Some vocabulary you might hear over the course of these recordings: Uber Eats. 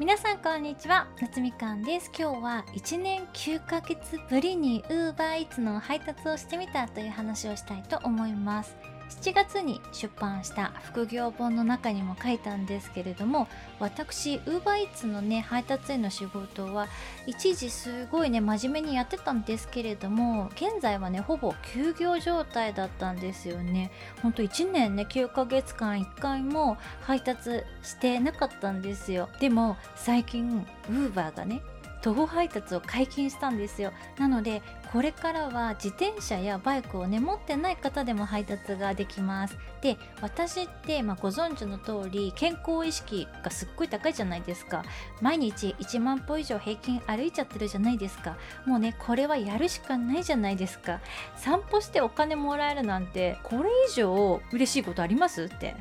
皆さんこんにちは、夏みかんです。今日は1年9ヶ月ぶりに Uber Eats の配達をしてみたという話をしたいと思います。7月に出版した副業本の中にも書いたんですけれども、私 Uber Eats のね配達員の仕事は一時すごいね真面目にやってたんですけれども、現在はねほぼ休業状態だったんですよね。ほんと1年ね9ヶ月間1回も配達してなかったんですよ。でも最近 Uber がね徒歩配達を解禁したんですよ。なのでこれからは自転車やバイクをね持ってない方でも配達ができます。で、私って、ご存知の通り健康意識がすっごい高いじゃないですか。毎日1万歩以上平均歩いちゃってるじゃないですか。もうねこれはやるしかないじゃないですか。散歩してお金もらえるなんてこれ以上嬉しいことありますって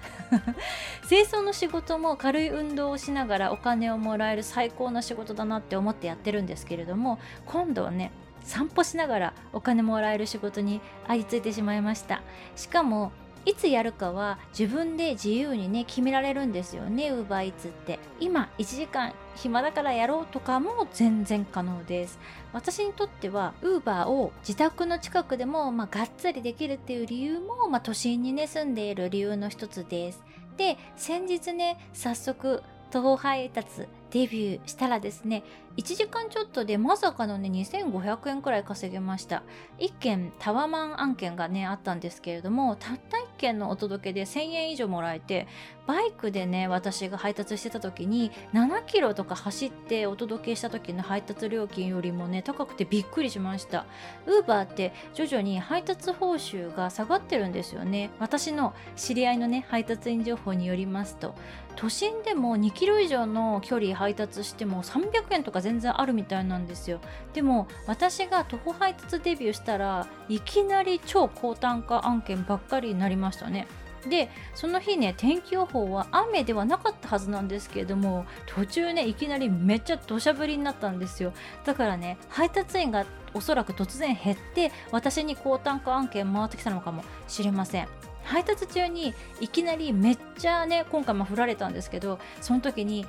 清掃の仕事も軽い運動をしながらお金をもらえる最高な仕事だなって思ってやってるんですけれども、今度はね散歩しながらお金もらえる仕事にありついてしまいました。しかもいつやるかは自分で自由にね決められるんですよね。 Uber Eats って今1時間暇だからやろうとかも全然可能です。私にとっては Uber を自宅の近くでもがっつりできるっていう理由も、都心にね住んでいる理由の一つです。で、先日ね早速徒歩配達デビューしたらですね、1時間ちょっとでまさかのね2500円くらい稼げました。1件タワマン案件がねあったんですけれども、たった1件のお届けで1000円以上もらえて、バイクでね私が配達してた時に7キロとか走ってお届けした時の配達料金よりもね高くてびっくりしました。 Uber って徐々に配達報酬が下がってるんですよね。私の知り合いのね配達員情報によりますと、都心でも2キロ以上の距離配達しても300円とか全然あるみたいなんですよ。でも私が徒歩配達デビューしたらいきなり超高単価案件ばっかりになりましたね。で、その日ね天気予報は雨ではなかったはずなんですけれども、途中ねいきなりめっちゃ土砂降りになったんですよ。だからね配達員がおそらく突然減って私に高単価案件回ってきたのかもしれません。配達中にいきなりめっちゃね今回振られたんですけど、その時に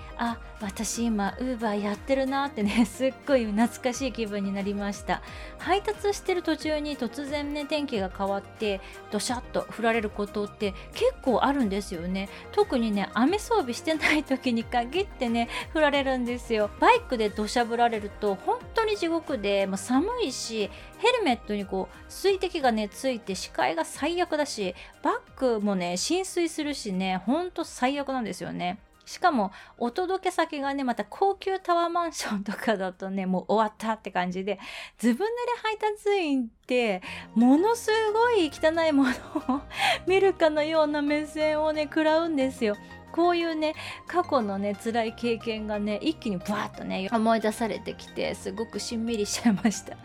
私今 Uber やってるなってねすっごい懐かしい気分になりました。配達してる途中に突然ね天気が変わってドシャッと振られることって結構あるんですよね。特にね雨装備してない時に限ってね振られるんですよ。バイクで土砂降られると本当に地獄で、寒いしヘルメットに水滴がねついて視界が最悪だし、バッグもね浸水するしね、ほんと最悪なんですよね。しかもお届け先がねまた高級タワーマンションとかだとねもう終わったって感じで、ずぶ濡れ配達員ってものすごい汚いものを見るかのような目線をね食らうんですよ。こういうね過去のね辛い経験がね一気にブワッとね思い出されてきて、すごくしんみりしちゃいました。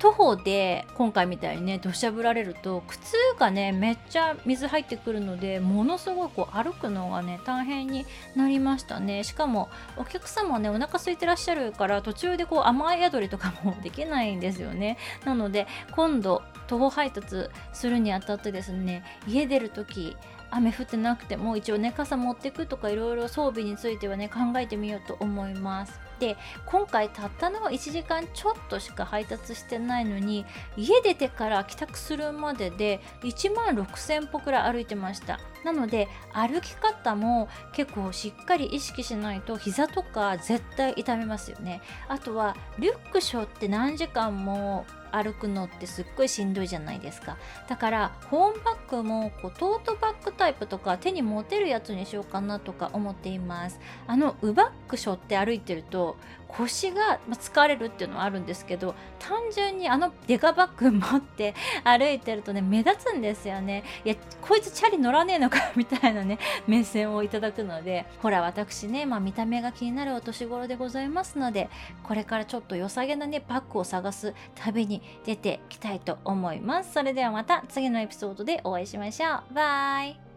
徒歩で今回みたいにね土砂降られると靴がねめっちゃ水入ってくるので、ものすごい歩くのがね大変になりましたね。しかもお客様ねお腹空いてらっしゃるから途中で雨宿りとかもできないんですよね。なので今度徒歩配達するにあたってですね、家出るとき雨降ってなくても一応ね傘持ってくとかいろいろ装備についてはね考えてみようと思います。で、今回たったの1時間ちょっとしか配達してないのに、家出てから帰宅するまでで1万6000歩くらい歩いてました。なので歩き方も結構しっかり意識しないと膝とか絶対痛みますよね。あとはリュック背負って何時間も歩くのってすっごいしんどいじゃないですか。だからホームバッグもトートバッグタイプとか手に持てるやつにしようかなとか思っています。ウバッグ背負って歩いてると腰が疲れるっていうのはあるんですけど、単純にデカバッグ持って歩いてるとね目立つんですよね。いやこいつチャリ乗らねえのかみたいなね目線をいただくので、ほら私ね、見た目が気になるお年頃でございますので、これからちょっと良さげなねバッグを探す旅に出てきたいと思います。それではまた次のエピソードでお会いしましょう。バイ。